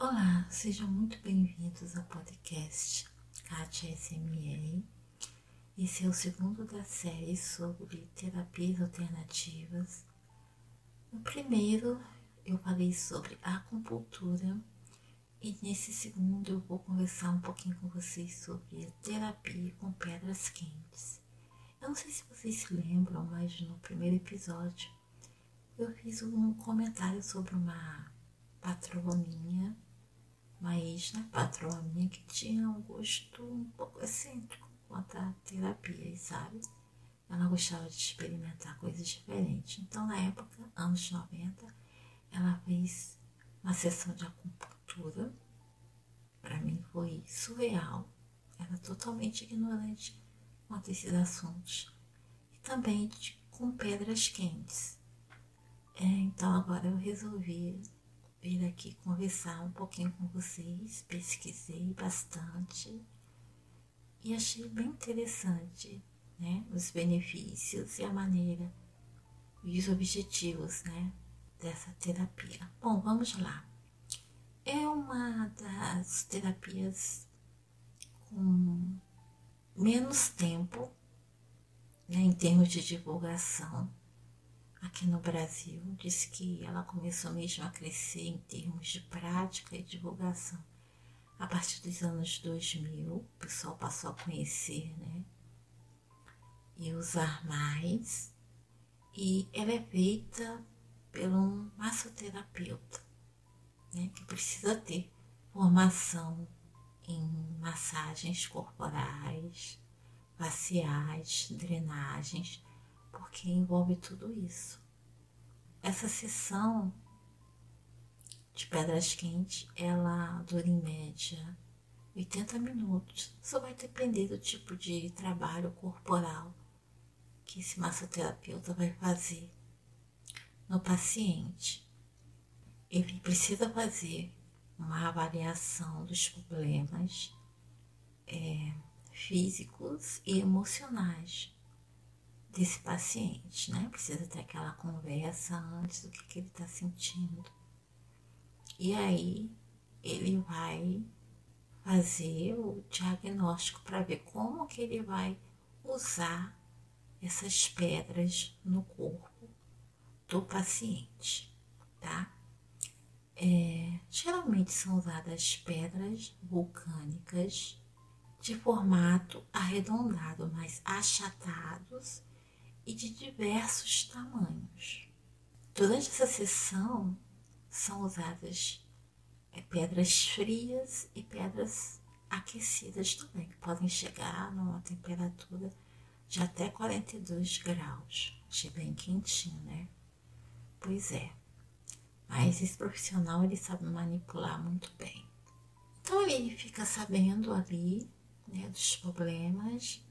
Olá, sejam muito bem-vindos ao podcast Kátia SMA. Esse é o segundo da série sobre terapias alternativas. No primeiro eu falei sobre acupuntura e nesse segundo eu vou conversar um pouquinho com vocês sobre a terapia com pedras quentes. Eu não sei se vocês se lembram, mas no primeiro episódio eu fiz um comentário sobre uma patroa minha, uma ex-patroa minha que tinha um gosto um pouco excêntrico quanto à terapia, sabe? Ela gostava de experimentar coisas diferentes. Então, na época, anos 90, ela fez uma sessão de acupuntura. Para mim foi surreal. Era totalmente ignorante quanto a esses assuntos. E também com pedras quentes. Então, agora eu resolvi vir aqui conversar um pouquinho com vocês, pesquisei bastante e achei bem interessante, né, os benefícios e a maneira e os objetivos, né, dessa terapia. Bom, vamos lá. É uma das terapias com menos tempo, né, em termos de divulgação. Aqui no Brasil, diz que ela começou mesmo a crescer em termos de prática e divulgação a partir dos anos 2000, o pessoal passou a conhecer, né, e usar mais, e ela é feita por um massoterapeuta, né, que precisa ter formação em massagens corporais, faciais, drenagens, porque envolve tudo isso. Essa sessão de pedras quentes, ela dura em média 80 minutos. Só vai depender do tipo de trabalho corporal que esse massoterapeuta vai fazer no paciente. Ele precisa fazer uma avaliação dos problemas físicos e emocionais desse paciente, né? Precisa ter aquela conversa antes do que ele está sentindo. E aí, ele vai fazer o diagnóstico para ver como que ele vai usar essas pedras no corpo do paciente, tá? Geralmente são usadas pedras vulcânicas de formato arredondado, mas achatados, e de diversos tamanhos. Durante essa sessão, são usadas pedras frias e pedras aquecidas também, que podem chegar numa temperatura de até 42 graus. Achei bem quentinho, né? Pois é. Mas esse profissional, ele sabe manipular muito bem. Então, ele fica sabendo ali, né, dos problemas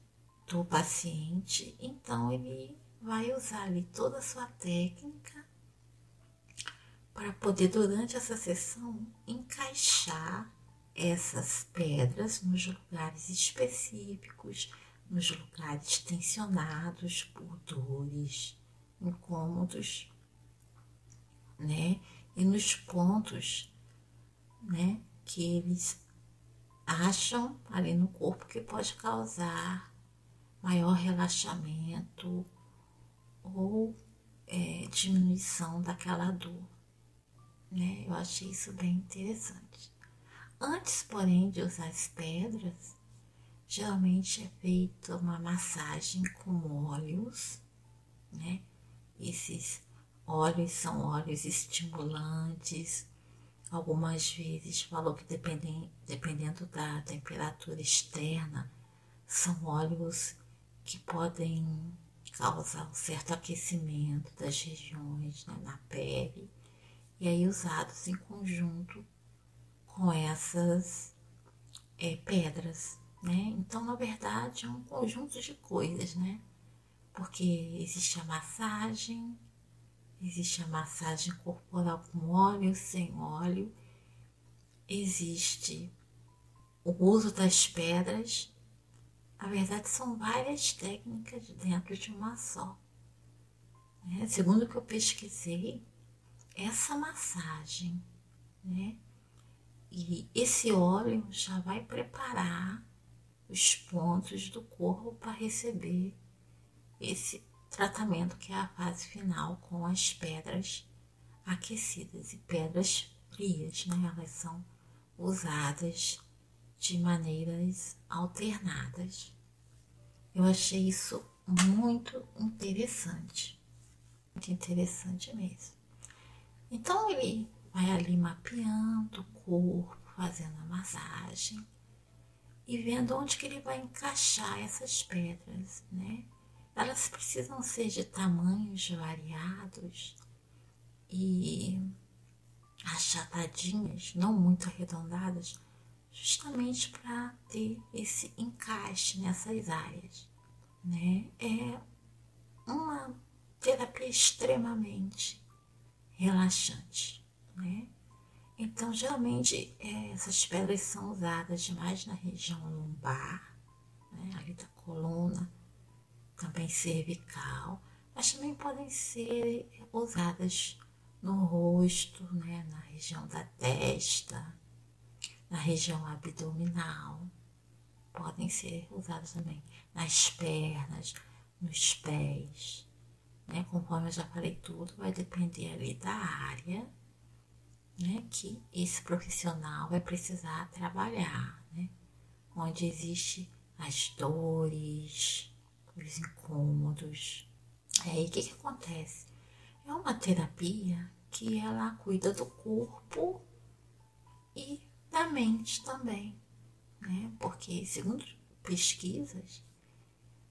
do paciente, então ele vai usar ali toda a sua técnica para poder, durante essa sessão, encaixar essas pedras nos lugares específicos, nos lugares tensionados por dores, incômodos, né? E nos pontos, né, que eles acham ali no corpo que pode causar maior relaxamento ou diminuição daquela dor, né? Eu achei isso bem interessante. Antes, porém, de usar as pedras, geralmente é feita uma massagem com óleos, né? Esses óleos são óleos estimulantes. Algumas vezes falou que dependendo da temperatura externa, são óleos que podem causar um certo aquecimento das regiões, né, na pele, e aí usados em conjunto com essas pedras, né? Então, na verdade, é um conjunto de coisas, né? Porque existe a massagem corporal com óleo, sem óleo, existe o uso das pedras. Na verdade, são várias técnicas dentro de uma só. Né? Segundo o que eu pesquisei, essa massagem, né, E esse óleo já vai preparar os pontos do corpo para receber esse tratamento, que é a fase final com as pedras aquecidas e pedras frias, né? Elas são usadas de maneiras alternadas. Eu achei isso muito interessante. Muito interessante mesmo. Então, ele vai ali mapeando o corpo, fazendo a massagem e vendo onde que ele vai encaixar essas pedras, né? Elas precisam ser de tamanhos variados e achatadinhas, não muito arredondadas, justamente para ter esse encaixe nessas áreas, né? É uma terapia extremamente relaxante, né? Então, geralmente, essas pedras são usadas mais na região lombar, né? Ali da coluna, também cervical, mas também podem ser usadas no rosto, né? Na região da testa, na região abdominal, podem ser usadas também nas pernas, nos pés, né? Conforme eu já falei, tudo vai depender ali da área, né? Que esse profissional vai precisar trabalhar, né? Onde existe as dores, os incômodos. Aí o que acontece? É uma terapia que ela cuida do corpo e da mente também, né? Porque, segundo pesquisas,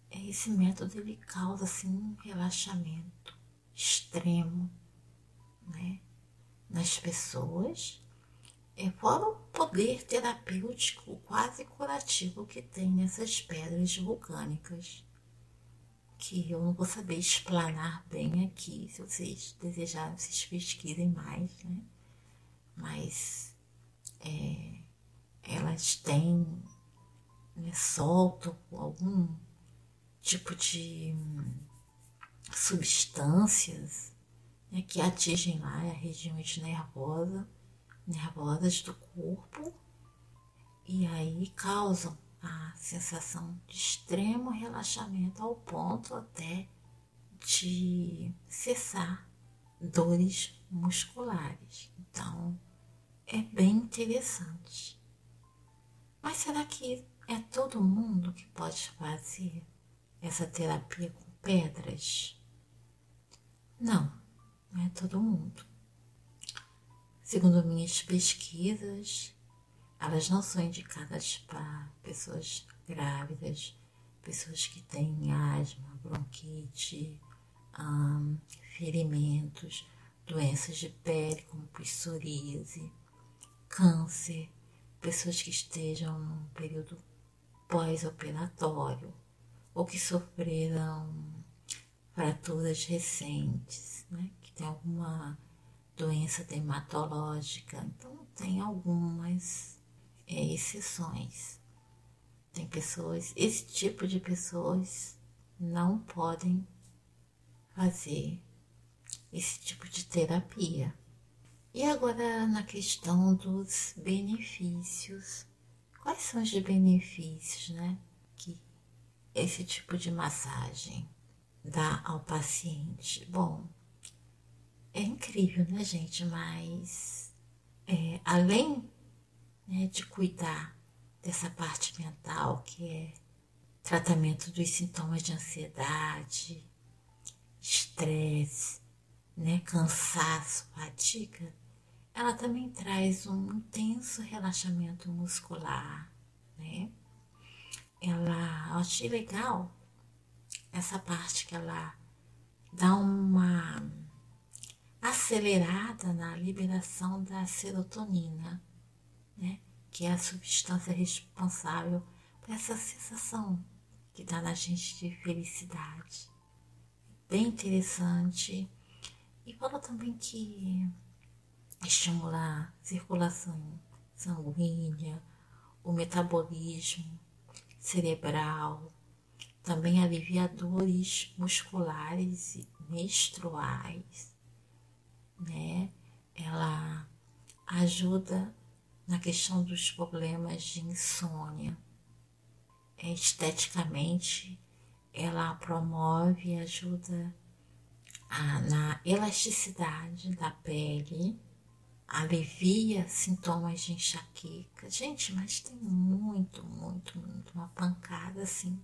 esse método ele causa assim, um relaxamento extremo, né? Nas pessoas, fora o poder terapêutico quase curativo que tem nessas pedras vulcânicas, que eu não vou saber explanar bem aqui. Se vocês desejarem, vocês pesquisem mais, né? Mas elas têm, né, soltam algum tipo de substâncias, né, que atingem lá as regiões nervosas do corpo e aí causam a sensação de extremo relaxamento ao ponto até de cessar dores musculares. Então, é bem interessante. Mas será que é todo mundo que pode fazer essa terapia com pedras? Não, não é todo mundo. Segundo minhas pesquisas, elas não são indicadas para pessoas grávidas, pessoas que têm asma, bronquite, ferimentos, doenças de pele como psoríase, câncer, pessoas que estejam num período pós-operatório ou que sofreram fraturas recentes, né? Que tem alguma doença dermatológica. Então, tem algumas exceções. Tem pessoas, esse tipo de pessoas não podem fazer esse tipo de terapia. E agora na questão dos benefícios. Quais são os benefícios, né, que esse tipo de massagem dá ao paciente? Bom, é incrível, né, gente? Mas além, né, de cuidar dessa parte mental, que é tratamento dos sintomas de ansiedade, estresse, né, cansaço, fadiga, ela também traz um intenso relaxamento muscular, né? Eu achei legal essa parte que ela dá uma acelerada na liberação da serotonina, né? Que é a substância responsável por essa sensação que dá na gente de felicidade. Bem interessante. E fala também que estimula a circulação sanguínea, o metabolismo cerebral, também alivia dores musculares e menstruais, né? Ela ajuda na questão dos problemas de insônia. Esteticamente, ela promove e ajuda na elasticidade da pele, alivia sintomas de enxaqueca. Gente, mas tem muito, uma pancada assim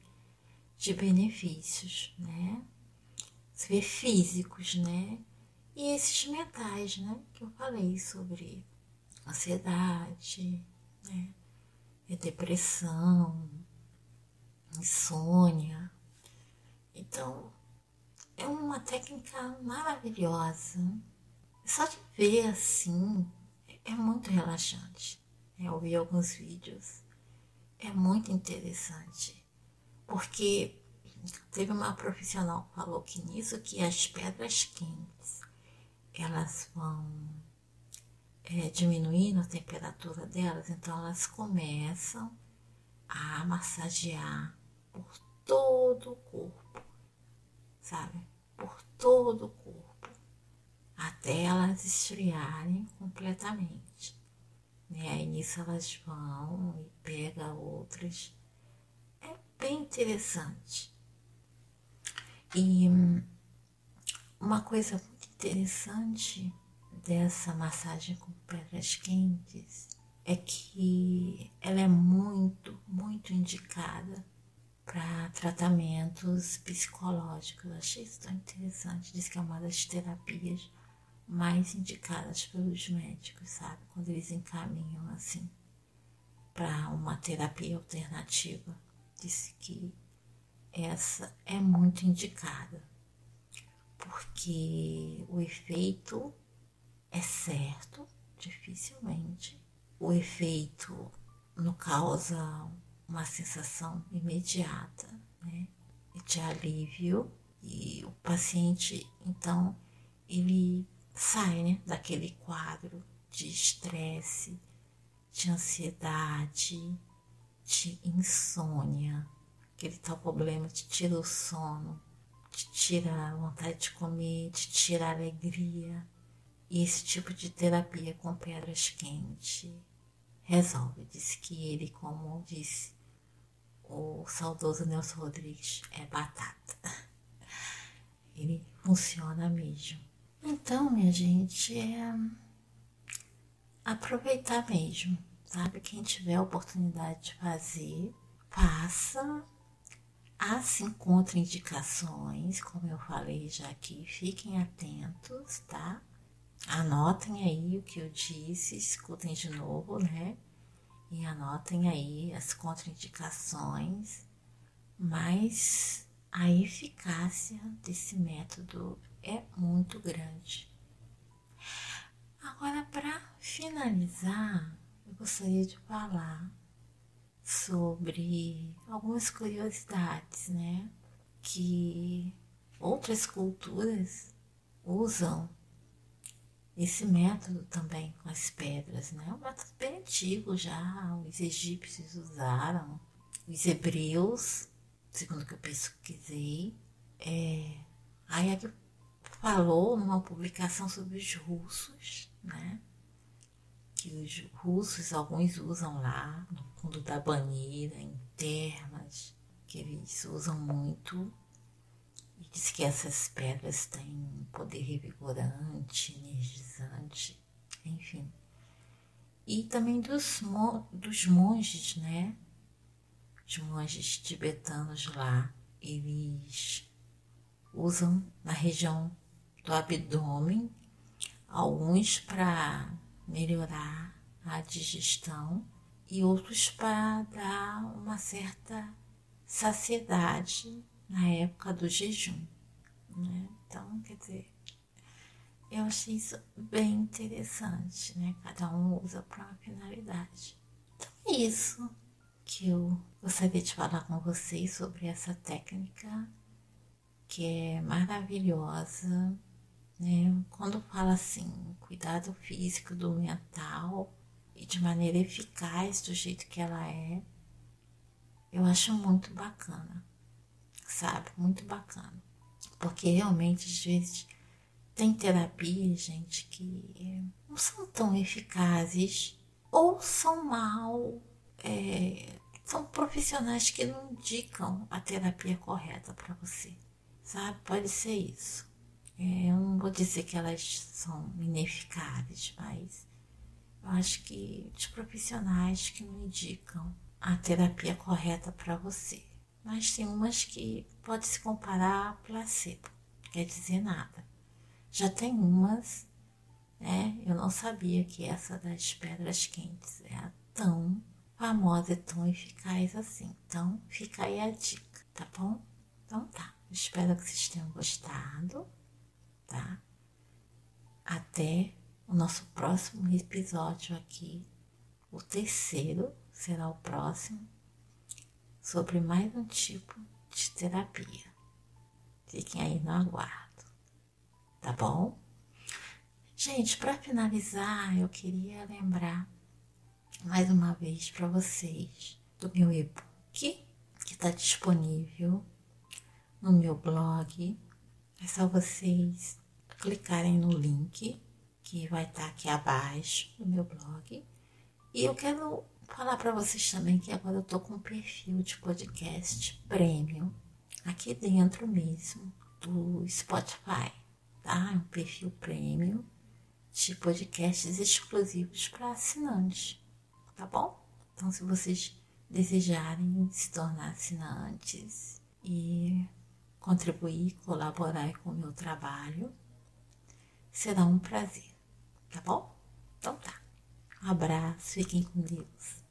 de benefícios, né? Você vê físicos, né? E esses mentais, né? Que eu falei sobre ansiedade, né? E depressão, insônia. Então, é uma técnica maravilhosa. Só de ver assim, é muito relaxante. Eu vi alguns vídeos, é muito interessante. Porque teve uma profissional que falou que nisso, que as pedras quentes, elas vão diminuindo a temperatura delas, então elas começam a massagear por todo o corpo, sabe? Por todo o corpo, até elas esfriarem completamente. E aí nisso elas vão e pegam outras. É bem interessante. E uma coisa muito interessante dessa massagem com pedras quentes é que ela é muito indicada para tratamentos psicológicos. Eu achei isso tão interessante. Diz que é uma das terapias mais indicadas pelos médicos, sabe? Quando eles encaminham assim para uma terapia alternativa. Diz que essa é muito indicada, porque o efeito é certo, dificilmente. O efeito não causa uma sensação imediata, né, de alívio, e o paciente, então, ele sai, né, daquele quadro de estresse, de ansiedade, de insônia, aquele tal problema que te tira o sono, te tira a vontade de comer, te tira a alegria. E esse tipo de terapia com pedras quentes resolve. Diz que ele, como disse o saudoso Nelson Rodrigues, é batata. Ele funciona mesmo. Então, minha gente, é aproveitar mesmo, sabe? Quem tiver a oportunidade de fazer, faça. Se encontra indicações, como eu falei já aqui, fiquem atentos, tá? Anotem aí o que eu disse, escutem de novo, né? E anotem aí as contraindicações, mas a eficácia desse método é muito grande. Agora, para finalizar, eu gostaria de falar sobre algumas curiosidades, né? Que outras culturas usam esse método também com as pedras, né? Um método bem antigo já, os egípcios usaram, os hebreus, segundo que eu pesquisei. Aí ele falou numa publicação sobre os russos, né? Que os russos, alguns usam lá, no fundo da banheira, em termas, que eles usam muito. E diz que essas pedras têm um poder revigorante, energizante, enfim. E também dos monges, né? Os monges tibetanos lá, eles usam na região do abdômen, alguns para melhorar a digestão e outros para dar uma certa saciedade na época do jejum, né? Então, quer dizer, eu achei isso bem interessante, né? Cada um usa para uma finalidade. Então, é isso que eu gostaria de falar com vocês sobre essa técnica, que é maravilhosa, né? Quando fala assim, cuidado físico, do mental e de maneira eficaz, do jeito que ela é, eu acho muito bacana. Sabe? Muito bacana. Porque realmente, às vezes, tem terapias, gente, que não são tão eficazes ou são mal, são profissionais que não indicam a terapia correta para você, sabe? Pode ser isso. Eu não vou dizer que elas são ineficazes, mas eu acho que os profissionais que não indicam a terapia correta para você. Mas tem umas que pode se comparar a placebo, não quer dizer nada. Já tem umas, né? Eu não sabia que essa das pedras quentes era tão famosa e tão eficaz assim. Então, fica aí a dica, tá bom? Então tá, espero que vocês tenham gostado, tá? Até o nosso próximo episódio aqui, o terceiro será o próximo, sobre mais um tipo de terapia. Fiquem aí no aguardo, tá bom? Gente, para finalizar, eu queria lembrar mais uma vez para vocês do meu e-book, que está disponível no meu blog. É só vocês clicarem no link que vai estar aqui abaixo do meu blog. E eu quero falar para vocês também que agora eu estou com um perfil de podcast premium aqui dentro mesmo do Spotify, tá? É um perfil premium de podcasts exclusivos para assinantes, tá bom? Então, se vocês desejarem se tornar assinantes e contribuir, colaborar com o meu trabalho, será um prazer, tá bom? Então tá. Um abraço, fiquem com Deus.